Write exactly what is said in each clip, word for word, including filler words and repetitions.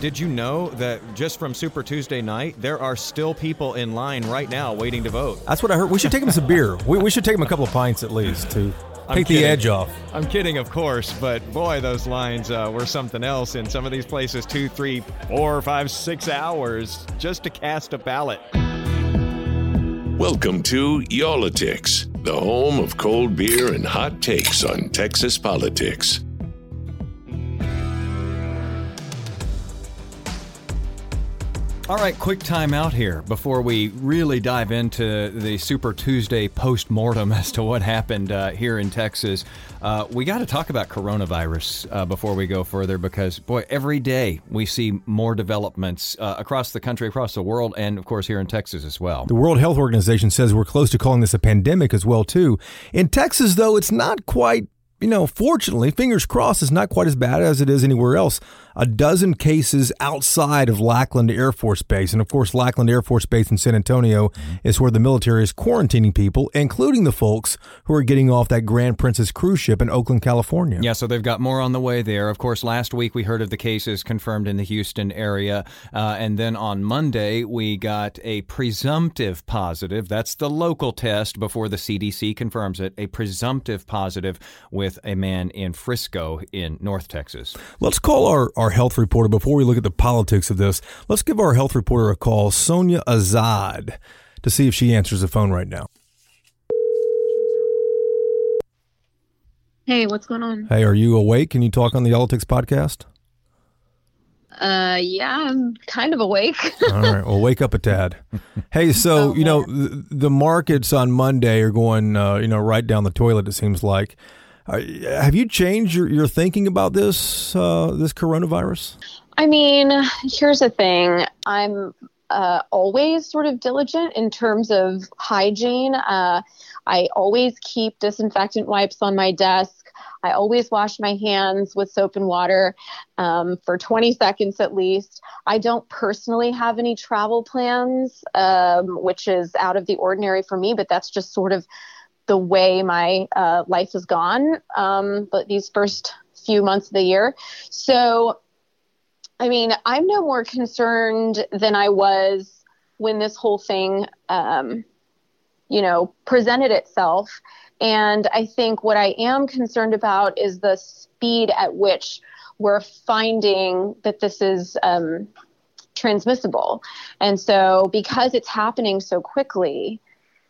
Did you know that just from Super Tuesday night, there are still people in line right now waiting to vote? That's what I heard. We should take them some beer. We, we should take them a couple of pints at least to take the edge off. I'm kidding, of course, but boy, those lines uh, were something else. In some of these places, two, three, four, five, six hours just to cast a ballot. Welcome to Yolitix, the home of cold beer and hot takes on Texas politics. All right, quick time out here before we really dive into the Super Tuesday postmortem as to what happened uh, here in Texas. Uh, we got to talk about coronavirus uh, before we go further because, boy, every day we see more developments uh, across the country, across the world, and, of course, here in Texas as well. The World Health Organization says we're close to calling this a pandemic as well, too. In Texas, though, it's not quite, you know, fortunately, fingers crossed, it's not quite as bad as it is anywhere else. A dozen cases outside of Lackland Air Force Base. And, of course, Lackland Air Force Base in San Antonio is where the military is quarantining people, including the folks who are getting off that Grand Princess cruise ship in Oakland, California. Yeah, so they've got more on the way there. Of course, last week we heard of the cases confirmed in the Houston area. Uh, and then on Monday, we got a presumptive positive. That's the local test before the C D C confirms it. A presumptive positive with a man in Frisco in North Texas. Let's call our Our health reporter, before we look at the politics of this, let's give our health reporter a call, Sonia Azad, to see if she answers the phone right now. Hey, what's going on? Hey, are you awake? Can you talk on the Yolitix podcast? Uh, yeah, I'm kind of awake. All right, well, wake up a tad. Hey, so, you know, the, the markets on Monday are going, uh, you know, right down the toilet, it seems like. Uh, have you changed your, your thinking about this uh, this coronavirus? I mean, here's the thing. I'm uh, always sort of diligent in terms of hygiene. Uh, I always keep disinfectant wipes on my desk. I always wash my hands with soap and water um, for twenty seconds at least. I don't personally have any travel plans, um, which is out of the ordinary for me, but that's just sort of the way my uh, life has gone, um, but these first few months of the year. So, I mean, I'm no more concerned than I was when this whole thing, um, you know, presented itself. And I think what I am concerned about is the speed at which we're finding that this is um, transmissible. And so because it's happening so quickly,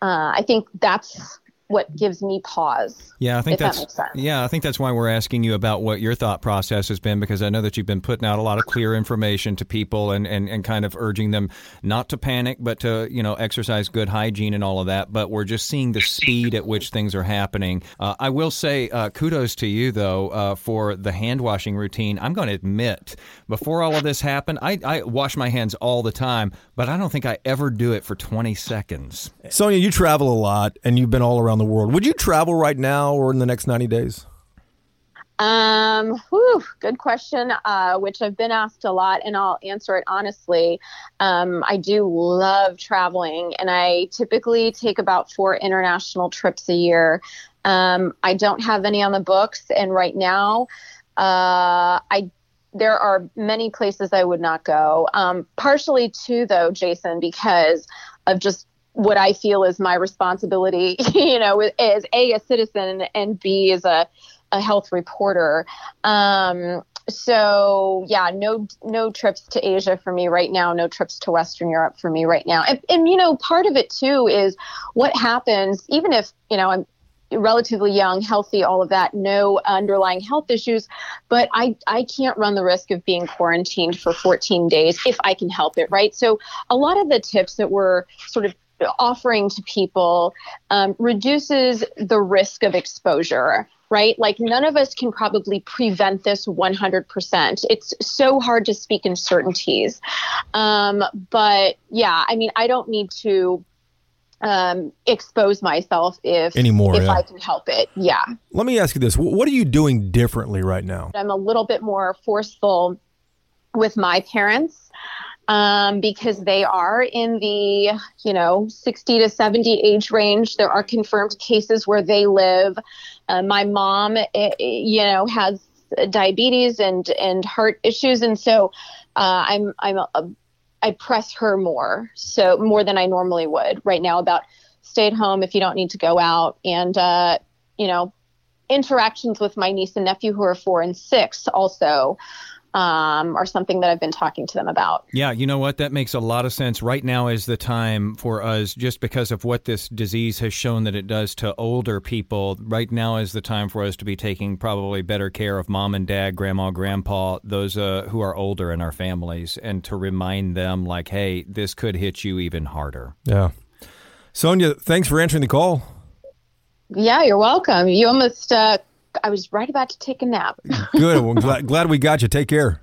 uh, I think that's what gives me pause. Yeah, I think that's, that makes sense. Yeah, I think that's why we're asking you about what your thought process has been, because I know that you've been putting out a lot of clear information to people and, and, and kind of urging them not to panic, but to, you know, exercise good hygiene and all of that. But we're just seeing the speed at which things are happening. Uh, I will say uh, kudos to you, though, uh, for the hand washing routine. I'm going to admit, before all of this happened, I, I wash my hands all the time, but I don't think I ever do it for twenty seconds. Sonia, you travel a lot and you've been all around the the world. Would you travel right now or in the next ninety days? Um, whew, good question, uh, which I've been asked a lot, and I'll answer it honestly. Um, I do love traveling, and I typically take about four international trips a year. Um, I don't have any on the books, and right now, uh, I there are many places I would not go. Um, partially too, though, Jason, because of just what I feel is my responsibility, you know, as A, a citizen, and B, as a, a health reporter. Um, so, yeah, no no trips to Asia for me right now, no trips to Western Europe for me right now. And, and you know, part of it, too, is what happens, even if, you know, I'm relatively young, healthy, all of that, no underlying health issues, but I, I can't run the risk of being quarantined for fourteen days if I can help it, right? So a lot of the tips that were sort of offering to people um, reduces the risk of exposure, right? Like none of us can probably prevent this one hundred percent. It's so hard to speak in certainties. Um, but yeah, I mean, I don't need to um, expose myself if, Anymore, if yeah. I can help it. Yeah. Let me ask you this. What are you doing differently right now? I'm a little bit more forceful with my parents um, because they are in the, you know, sixty to seventy age range. There are confirmed cases where they live. Uh, my mom, it, you know, has diabetes and, and heart issues. And so uh, I'm, I'm, a, a, I press her more, so more than I normally would right now about stay at home if you don't need to go out. And, uh, you know, interactions with my niece and nephew who are four and six also, Um, or something that I've been talking to them about. Yeah, you know what? That makes a lot of sense. Right now is the time for us, just because of what this disease has shown that it does to older people, right now is the time for us to be taking probably better care of mom and dad, grandma, grandpa, those uh, who are older in our families, and to remind them like, hey, this could hit you even harder. Yeah. Sonia, thanks for answering the call. Yeah, you're welcome. You almost... Uh, I was right about to take a nap. Good. Well, glad, glad we got you. Take care.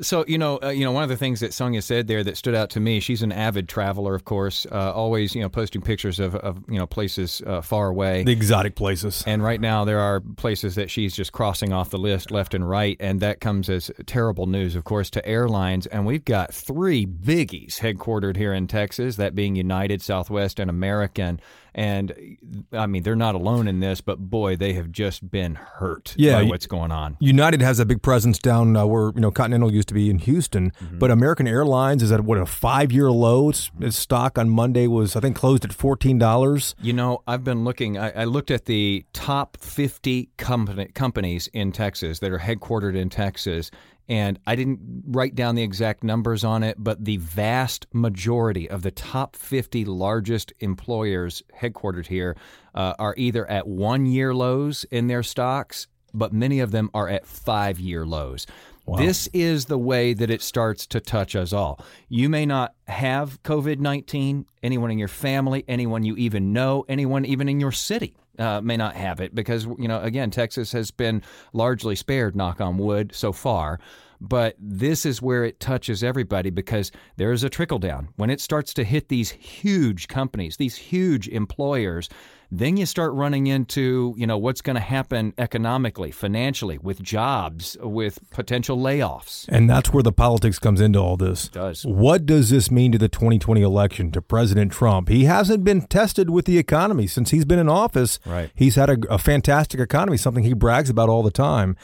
So, you know, uh, you know, one of the things that Sonia said there that stood out to me, she's an avid traveler, of course, uh, always, you know, posting pictures of, of you know, places uh, far away. The exotic places. And right now there are places that she's just crossing off the list left and right. And that comes as terrible news, of course, to airlines. And we've got three biggies headquartered here in Texas, that being United, Southwest, and American. And, I mean, they're not alone in this, but, boy, they have just been hurt yeah, by what's going on. United has a big presence down uh, where, you know, Continental used to be in Houston. Mm-hmm. But American Airlines is at, what, a five-year low? Its, its stock on Monday was, I think, closed at fourteen dollars. You know, I've been looking. I, I looked at the top fifty company, companies in Texas that are headquartered in Texas. And I didn't write down the exact numbers on it, but the vast majority of the top fifty largest employers headquartered here uh, are either at one-year lows in their stocks, but many of them are at five-year lows. Wow. This is the way that it starts to touch us all. You may not have COVID nineteen, anyone in your family, anyone you even know, anyone even in your city. Uh, may not have it because, you know, again, Texas has been largely spared, knock on wood, so far. But this is where it touches everybody because there is a trickle down. When it starts to hit these huge companies, these huge employers, then you start running into, you know, what's going to happen economically, financially, with jobs, with potential layoffs. And that's where the politics comes into all this. It does. What does this mean to the twenty twenty election, to President Trump? He hasn't been tested with the economy since he's been in office. Right. He's had a, a fantastic economy, something he brags about all the time.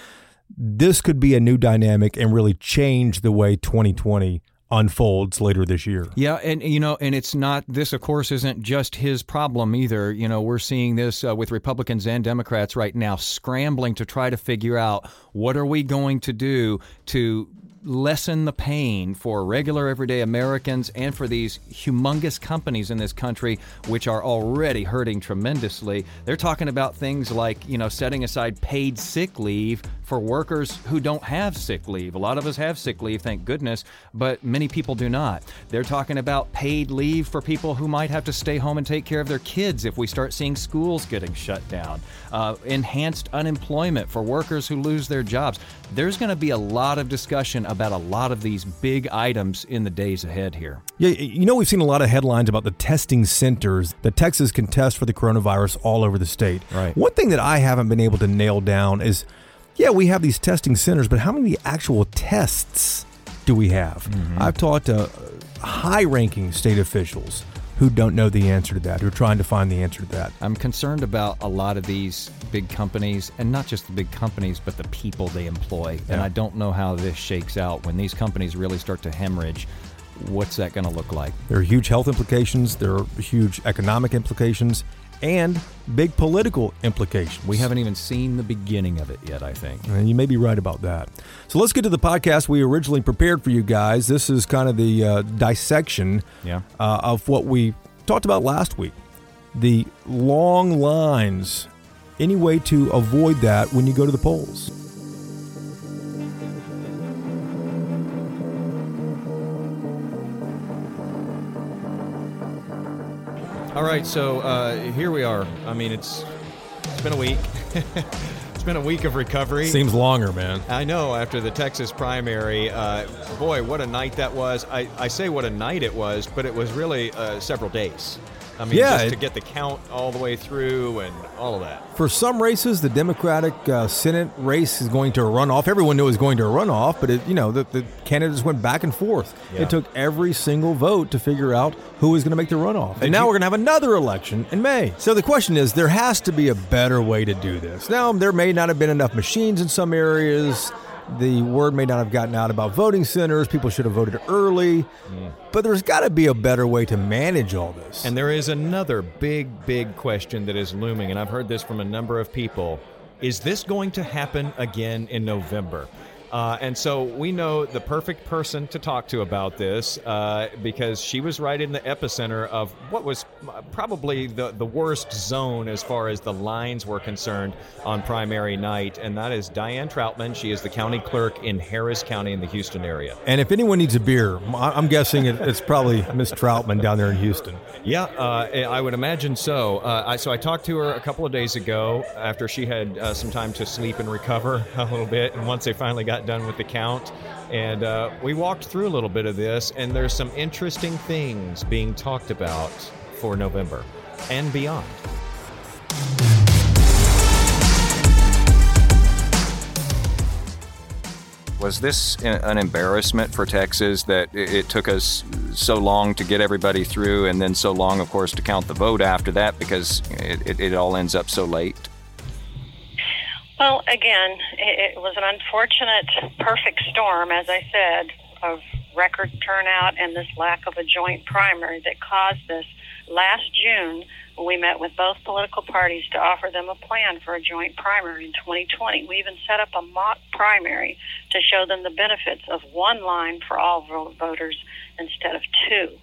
This could be a new dynamic and really change the way twenty twenty unfolds later this year. Yeah. And, you know, and it's not this, of course, isn't just his problem either. You know, we're seeing this uh, with Republicans and Democrats right now scrambling to try to figure out what are we going to do to lessen the pain for regular everyday Americans and for these humongous companies in this country, which are already hurting tremendously. They're talking about things like, you know, setting aside paid sick leave for workers who don't have sick leave. A lot of us have sick leave, thank goodness, but many people do not. They're talking about paid leave for people who might have to stay home and take care of their kids if we start seeing schools getting shut down. Uh, enhanced unemployment for workers who lose their jobs. There's going to be a lot of discussion about a lot of these big items in the days ahead here. Yeah, you know, we've seen a lot of headlines about the testing centers that Texas can test for the coronavirus all over the state. Right. One thing that I haven't been able to nail down is, yeah, we have these testing centers, but how many actual tests do we have? Mm-hmm. I've talked to high-ranking state officials who don't know the answer to that, who are trying to find the answer to that. I'm concerned about a lot of these big companies, and not just the big companies, but the people they employ. Yeah. And I don't know how this shakes out when these companies really start to hemorrhage. What's that going to look like? There are huge health implications. There are huge economic implications and big political implications. We haven't even seen the beginning of it yet, I think. And you may be right about that. So let's get to the podcast we originally prepared for you guys. This is kind of the uh, dissection yeah. uh, of what we talked about last week. The long lines, any way to avoid that when you go to the polls. All right, so uh, here we are. I mean, it's it's been a week. It's been a week of recovery. Seems longer, man. I know, after the Texas primary. Uh, boy, what a night that was. I, I say what a night it was, but it was really uh, several days. I mean, yeah, just to get the count all the way through and all of that. For some races, the Democratic uh, Senate race is going to a runoff. Everyone knew it was going to a runoff, but, it, you know, the, the candidates went back and forth. Yeah. It took every single vote to figure out who was going to make the runoff. And, and now you, we're going to have another election in May. So the question is, there has to be a better way to do this. Now, there may not have been enough machines in some areas. The word may not have gotten out about voting centers. People should have voted early. Mm. But there's got to be a better way to manage all this. And there is another big, big question that is looming, and I've heard this from a number of people. Is this going to happen again in November? Uh, and so we know the perfect person to talk to about this uh, because she was right in the epicenter of what was probably the, the worst zone as far as the lines were concerned on primary night, and that is Diane Troutman. She is the county clerk in Harris County in the Houston area. And if anyone needs a beer, I'm guessing it, it's probably Miss Troutman down there in Houston. Yeah, uh, I would imagine so. Uh, I, so I talked to her a couple of days ago after she had uh, some time to sleep and recover a little bit, and once they finally got done with the count, and uh, we walked through a little bit of this, and there's some interesting things being talked about for November and beyond. Was this an embarrassment for Texas that it took us so long to get everybody through, and then so long, of course, to count the vote after that, because it, it, it all ends up so late? Well, again, it was an unfortunate perfect storm, as I said, of record turnout and this lack of a joint primary that caused this. Last June, we met with both political parties to offer them a plan for a joint primary in twenty twenty. We even set up a mock primary to show them the benefits of one line for all voters instead of two.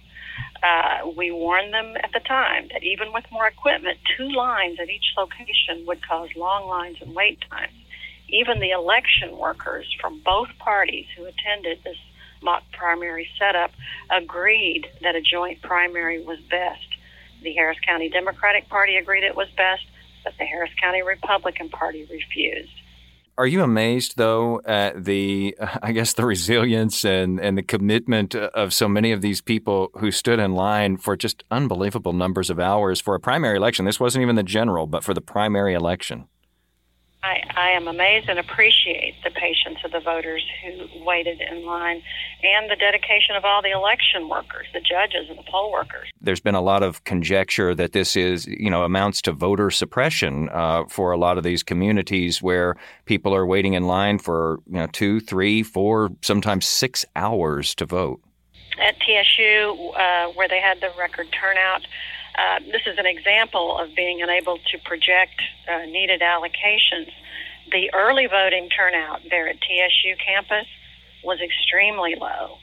Uh, we warned them at the time that even with more equipment, two lines at each location would cause long lines and wait times. Even the election workers from both parties who attended this mock primary setup agreed that a joint primary was best. The Harris County Democratic Party agreed it was best, but the Harris County Republican Party refused. Are you amazed, though, at the, I guess, the resilience and, and the commitment of so many of these people who stood in line for just unbelievable numbers of hours for a primary election? This wasn't even the general, but for the primary election. I, I am amazed and appreciate the patience of the voters who waited in line and the dedication of all the election workers, the judges and the poll workers. There's been a lot of conjecture that this is, you know, amounts to voter suppression uh, for a lot of these communities where people are waiting in line for, you know, two, three, four, sometimes six hours to vote. At T S U, uh, where they had the record turnout, Uh, this is an example of being unable to project uh, needed allocations. The early voting turnout there at T S U campus was extremely low.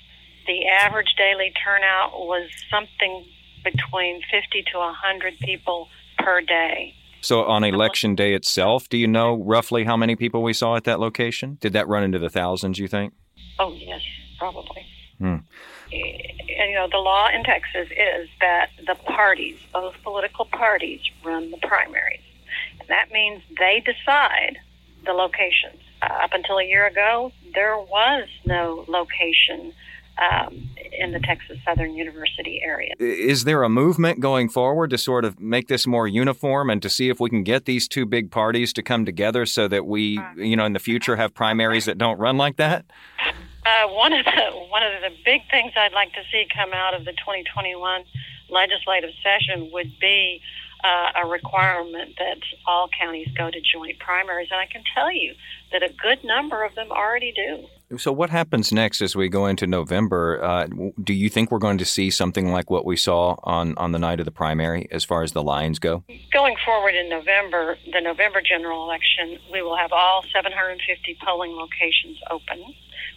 The average daily turnout was something between fifty to one hundred people per day. So on election day itself, do you know roughly how many people we saw at that location? Did that run into the thousands, you think? Oh, yes, probably. Hmm. You know, the law in Texas is that the parties, both political parties, run the primaries. And that means they decide the locations. Uh, up until a year ago, there was no location um, in the Texas Southern University area. Is there a movement going forward to sort of make this more uniform and to see if we can get these two big parties to come together so that we, you know, in the future have primaries that don't run like that? Uh, one of the one of the big things I'd like to see come out of the twenty twenty-one legislative session would be uh, a requirement that all counties go to joint primaries, and I can tell you that a good number of them already do. So what happens next as we go into November? Uh, do you think we're going to see something like what we saw on, on the night of the primary as far as the lines go? Going forward in November, the November general election, we will have all seven hundred fifty polling locations open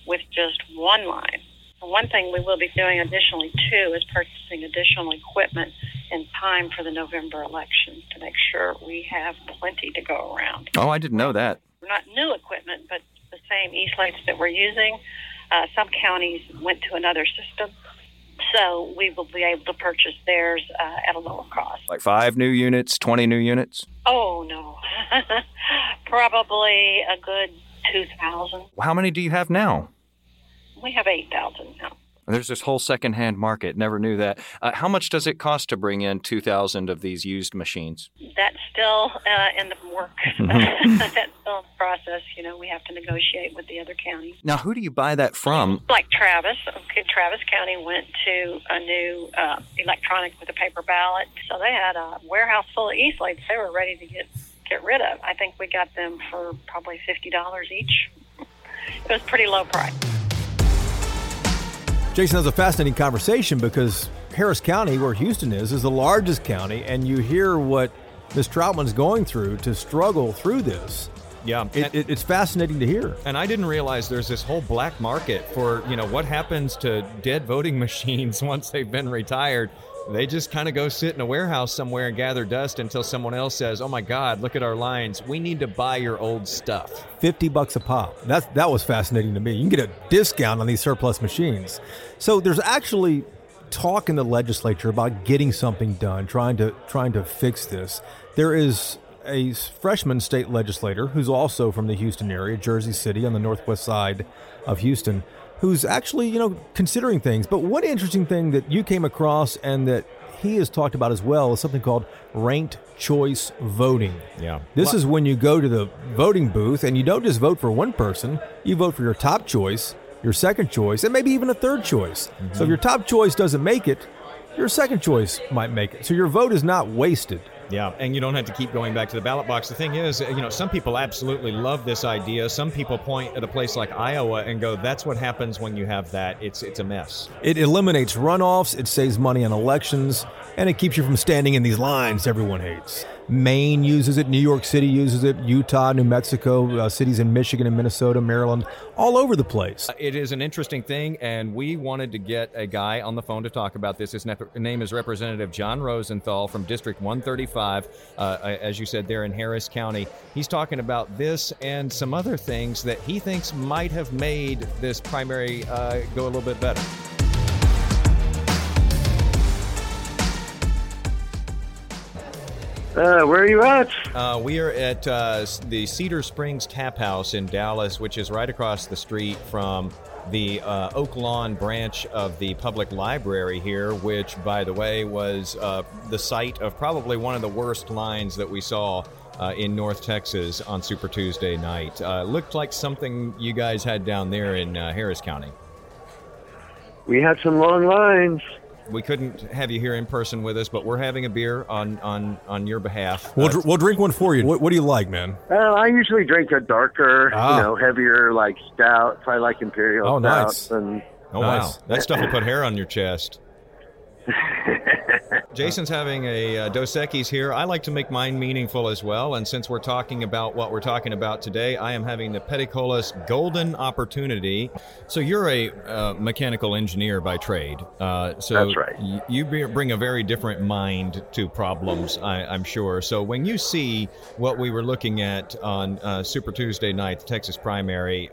with just one line. One thing we will be doing additionally, too, is purchasing additional equipment in time for the November election to make sure we have plenty to go around. Oh, I didn't know that. Not new equipment, but the same eSlates that we're using. Uh, some counties went to another system. So we will be able to purchase theirs uh, at a lower cost. Like five new units, twenty new units? Oh, no. Probably a good two thousand. How many do you have now? We have eight thousand now. There's this whole secondhand market. Never knew that. Uh, how much does it cost to bring in two thousand of these used machines? That's still uh, in the work. Mm-hmm. That's still in the process. You know, we have to negotiate with the other counties. Now, who do you buy that from? Like Travis. Okay, Travis County went to a new uh, electronic with a paper ballot. So they had a warehouse full of eSlates they were ready to get, get rid of. I think we got them for probably fifty dollars each. It was pretty low price. Jason, that was a fascinating conversation because Harris County, where Houston is, is the largest county, and you hear what Miz Troutman's going through to struggle through this. Yeah. It, it, it's fascinating to hear. And I didn't realize there's this whole black market for, you know, what happens to dead voting machines once they've been retired. They just kind of go sit in a warehouse somewhere and gather dust until someone else says, oh, my God, look at our lines. We need to buy your old stuff. fifty bucks a pop. That's, that was fascinating to me. You can get a discount on these surplus machines. So there's actually talk in the legislature about getting something done, trying to trying to fix this. There is a freshman state legislator who's also from the Houston area, Jersey City on the northwest side of Houston, who's actually, you know, considering things. But one interesting thing that you came across and that he has talked about as well is something called ranked choice voting. Yeah. This well, is when you go to the voting booth and you don't just vote for one person, you vote for your top choice, your second choice, and maybe even a third choice. Mm-hmm. So if your top choice doesn't make it, your second choice might make it. So your vote is not wasted. Yeah, and you don't have to keep going back to the ballot box. The thing is, you know, some people absolutely love this idea. Some people point at a place like Iowa and go, that's what happens when you have that. It's it's a mess. It eliminates runoffs. It saves money on elections. And it keeps you from standing in these lines everyone hates. Maine uses it. New York City uses it. Utah, New Mexico, uh, cities in Michigan and Minnesota, Maryland, all over the place. It is an interesting thing, and we wanted to get a guy on the phone to talk about this. His name is Representative John Rosenthal from District one thirty-five, uh, as you said, there in Harris County. He's talking about this and some other things that he thinks might have made this primary uh, go a little bit better. Uh, where are you at? Uh, we are at uh, the Cedar Springs Tap House in Dallas, which is right across the street from the uh, Oak Lawn branch of the public library here, which, by the way, was uh, the site of probably one of the worst lines that we saw uh, in North Texas on Super Tuesday night. Uh, looked like something you guys had down there in uh, Harris County. We had some long lines. We couldn't have you here in person with us, but we're having a beer on, on, on your behalf. We'll, dr- we'll drink one for you. What, what do you like, man? Well, I usually drink a darker, ah. you know, heavier, like stout. I like imperial oh, stout. Nice. And- oh, nice. Wow. That stuff will put hair on your chest. Jason's having a uh, Dos Equis here. I like to make mine meaningful as well. And since we're talking about what we're talking about today, I am having the Peticolas Golden Opportunity. So you're a uh, mechanical engineer by trade. Uh, so That's right. Y- you bring a very different mind to problems, I- I'm sure. So when you see what we were looking at on uh, Super Tuesday night, the Texas primary,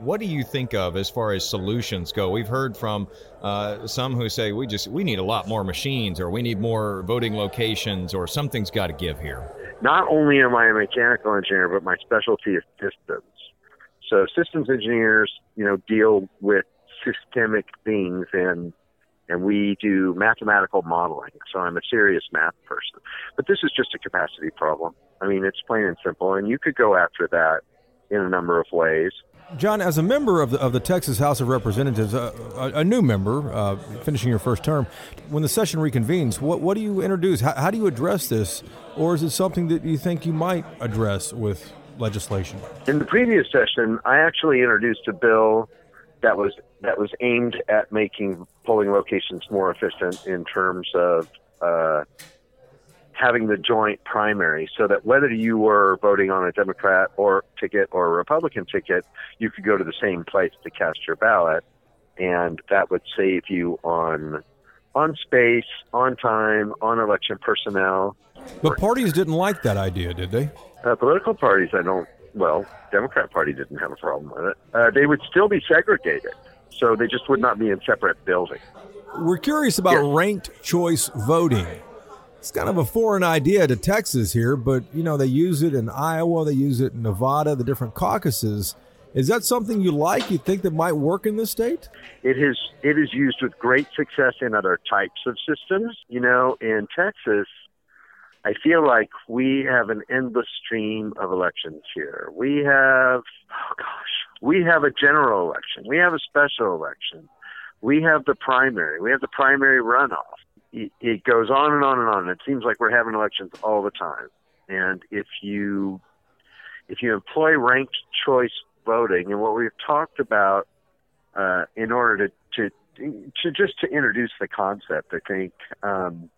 what do you think of as far as solutions go? We've heard from uh, some who say we just we need a lot more machines, or we need more voting locations, or something's got to give here. Not only am I a mechanical engineer, but my specialty is systems. So systems engineers, you know, deal with systemic things, and and we do mathematical modeling. So I'm a serious math person. But this is just a capacity problem. I mean, it's plain and simple, and you could go after that in a number of ways. John, as a member of the, of the Texas House of Representatives, uh, a, a new member, uh, finishing your first term, when the session reconvenes, what, what do you introduce? How, how do you address this? Or is it something that you think you might address with legislation? In the previous session, I actually introduced a bill that was that was aimed at making polling locations more efficient in terms of uh, having the joint primary, so that whether you were voting on a Democrat or ticket or a Republican ticket, you could go to the same place to cast your ballot, and that would save you on on space, on time, on election personnel. But parties didn't like that idea, did they? Uh, political parties, I don't, well, Democrat Party didn't have a problem with it. Uh, they would still be segregated, so they just would not be in separate buildings. we're curious about yeah. ranked choice voting. It's kind of a foreign idea to Texas here, but, you know, they use it in Iowa. They use it in Nevada, the different caucuses. Is that something you like? You think that might work in this state? It is. It is used with great success in other types of systems. You know, in Texas, I feel like we have an endless stream of elections here. We have, oh gosh, we have a general election. We have a special election. We have the primary. We have the primary runoff. It, it goes on and on and on. It seems like we're having elections all the time. And if you, if you employ ranked choice voting, and what we've talked about uh, in order to, to to just to introduce the concept, I think um,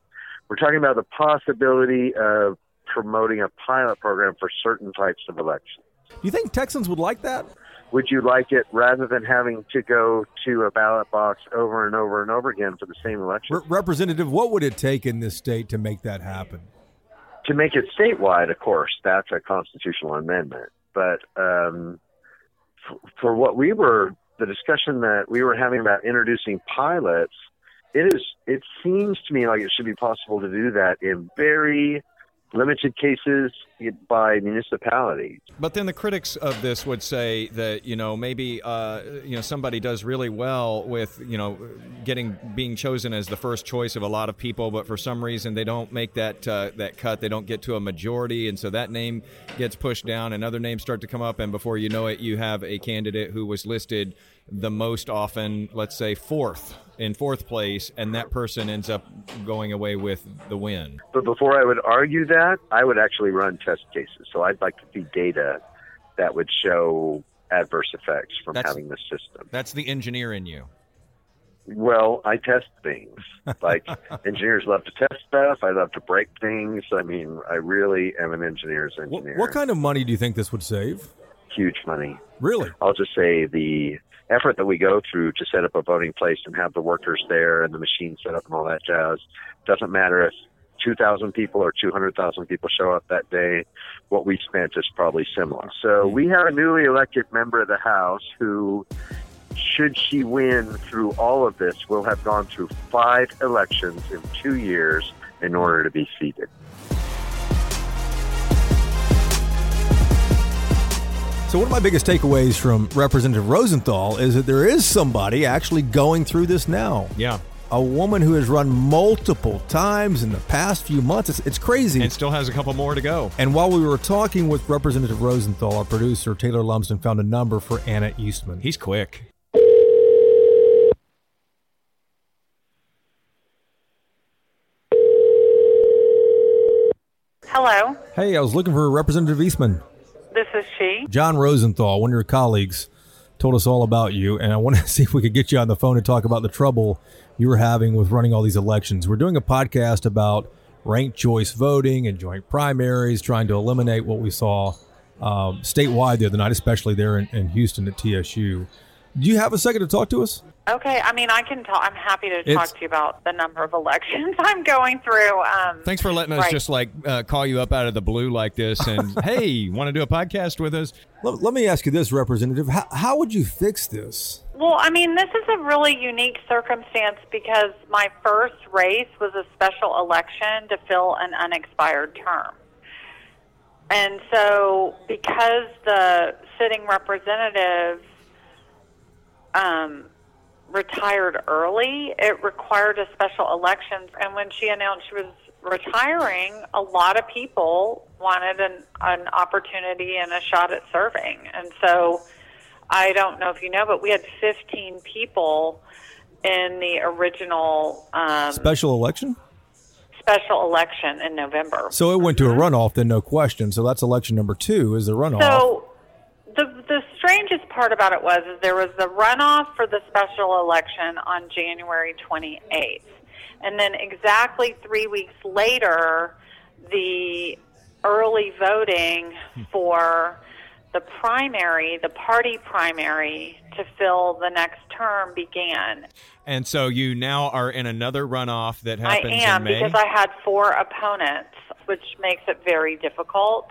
we're talking about the possibility of promoting a pilot program for certain types of elections. Do you think Texans would like that? Would you like it rather than having to go to a ballot box over and over and over again for the same election? Re- Representative, what would it take in this state to make that happen? To make it statewide, of course, that's a constitutional amendment. But um, for what we were, the discussion that we were having about introducing pilots, it is, it seems to me like it should be possible to do that in very limited cases by municipalities. But then the critics of this would say that, you know, maybe, uh, you know, somebody does really well with, you know, getting, being chosen as the first choice of a lot of people, but for some reason they don't make that, uh, that cut. They don't get to a majority. And so that name gets pushed down and other names start to come up. And before you know it, you have a candidate who was listed the most often, let's say fourth, in fourth place, and that person ends up going away with the win. But before I would argue that, I would actually run test cases. So I'd like to see data that would show adverse effects from that's, having this system. That's the engineer in you. Well, I test things. Like, engineers love to test stuff. I love to break things. I mean, I really am an engineer's engineer. What, what kind of money do you think this would save? Huge money. Really? I'll just say the effort that we go through to set up a voting place and have the workers there and the machines set up and all that jazz, doesn't matter if two thousand people or two hundred thousand people show up that day, what we spent is probably similar. So we have a newly elected member of the House who, should she win through all of this, will have gone through five elections in two years in order to be seated. So one of my biggest takeaways from Representative Rosenthal is that there is somebody actually going through this now. Yeah. A woman who has run multiple times in the past few months. It's, it's crazy. And still has a couple more to go. And while we were talking with Representative Rosenthal, our producer, Taylor Lumsden, found a number for Anna Eastman. He's quick. Hello. Hey, I was looking for Representative Eastman. This is she. John Rosenthal, one of your colleagues, told us all about you, and I want to see if we could get you on the phone to talk about the trouble you were having with running all these elections. We're doing a podcast about ranked choice voting and joint primaries, trying to eliminate what we saw um, statewide the other night, especially there in, in Houston at T S U. Do you have a second to talk to us? Okay. I mean, I can talk. I'm happy to talk it's, to you about the number of elections I'm going through. Um, Thanks for letting us right. just like uh, call you up out of the blue like this and, hey, you want to do a podcast with us? Let, let me ask you this, Representative. How, how would you fix this? Well, I mean, this is a really unique circumstance because my first race was a special election to fill an unexpired term. And so because the sitting representative um, retired early, it required a special election. And when she announced she was retiring, a lot of people wanted an, an opportunity and a shot at serving. And so I don't know if you know, but we had fifteen people in the original um, special election special election in November. So it went to a runoff, then no question. So that's election number two is the runoff. So The the strangest part about it was is there was the runoff for the special election on January twenty-eighth. And then exactly three weeks later, the early voting for the primary, the party primary, to fill the next term began. And so you now are in another runoff that happens in May? I am, because I had four opponents, which makes it very difficult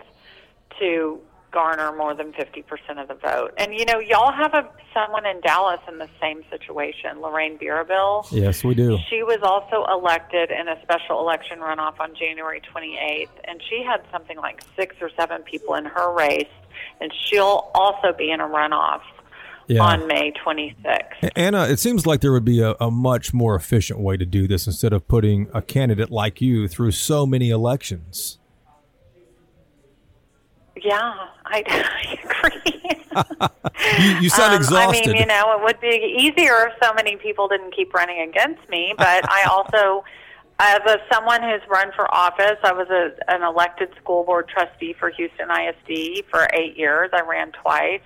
to garner more than fifty percent of the vote. And, you know, y'all have a, someone in Dallas in the same situation, Lorraine Bearville. Yes, we do. She was also elected in a special election runoff on January twenty-eighth, and she had something like six or seven people in her race, and she'll also be in a runoff yeah. on May twenty-sixth. Anna, it seems like there would be a, a much more efficient way to do this instead of putting a candidate like you through so many elections. Yeah, I, I agree. you, you sound um, exhausted. I mean, you know, it would be easier if so many people didn't keep running against me, but I also, as a, someone who's run for office, I was a, an elected school board trustee for Houston I S D for eight years. I ran twice.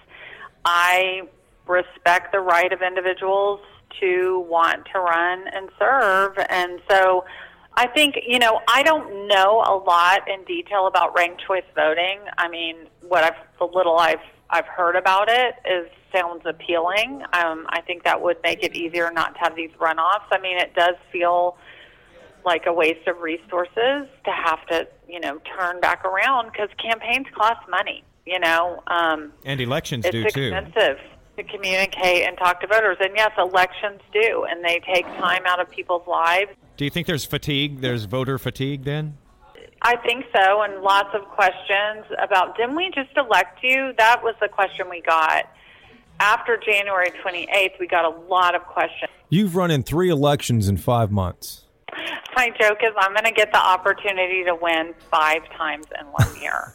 I respect the right of individuals to want to run and serve, and so I think, you know, I don't know a lot in detail about ranked choice voting. I mean, what I've, the little I've I've heard about it is sounds appealing. Um, I think that would make it easier not to have these runoffs. I mean, it does feel like a waste of resources to have to, you know, turn back around because campaigns cost money, you know. Um, and elections do, too. It's expensive to communicate and talk to voters. And, yes, elections do, and they take time out of people's lives. Do you think there's fatigue? There's voter fatigue then? I think so, and lots of questions about, didn't we just elect you? That was the question we got. After January twenty-eighth, we got a lot of questions. You've run in three elections in five months. My joke is I'm going to get the opportunity to win five times in one year.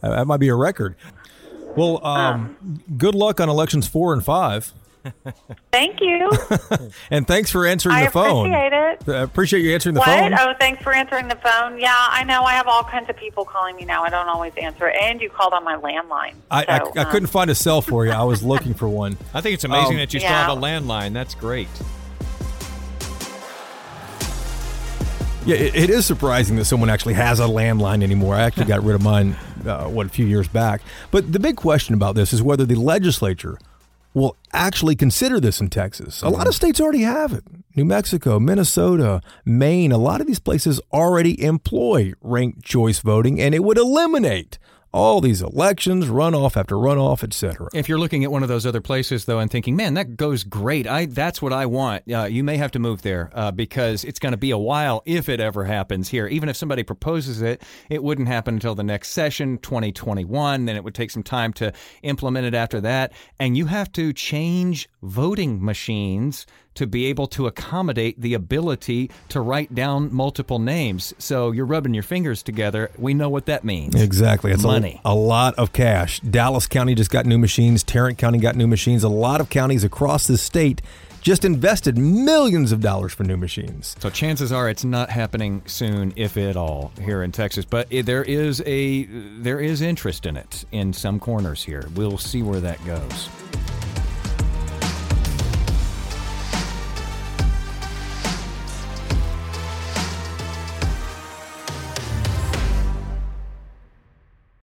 That might be a record. Well, um, um, good luck on elections four and five. Thank you. And thanks for answering I the phone. I appreciate it. I appreciate you answering the what? phone. Oh, thanks for answering the phone. Yeah, I know. I have all kinds of people calling me now. I don't always answer. And you called on my landline. I, so, I, um. I couldn't find a cell for you. I was looking for one. I think it's amazing um, that you yeah. still have a landline. That's great. Yeah, it, it is surprising that someone actually has a landline anymore. I actually got rid of mine, uh, what, a few years back. But the big question about this is whether the legislature will actually consider this in Texas. A lot of states already have it. New Mexico, Minnesota, Maine, a lot of these places already employ ranked choice voting, and it would eliminate all these elections, runoff after runoff, et cetera. If you're looking at one of those other places, though, and thinking, man, that goes great. I That's what I want. Uh, you may have to move there uh, because it's going to be a while if it ever happens here. Even if somebody proposes it, it wouldn't happen until the next session, twenty twenty-one. Then it would take some time to implement it after that. And you have to change voting machines to be able to accommodate the ability to write down multiple names. So you're rubbing your fingers together. We know what that means. Exactly. It's money. A, a lot of cash. Dallas County just got new machines. Tarrant County got new machines. A lot of counties across the state just invested millions of dollars for new machines. So chances are it's not happening soon, if at all, here in Texas. But there is a there is interest in it in some corners here. We'll see where that goes.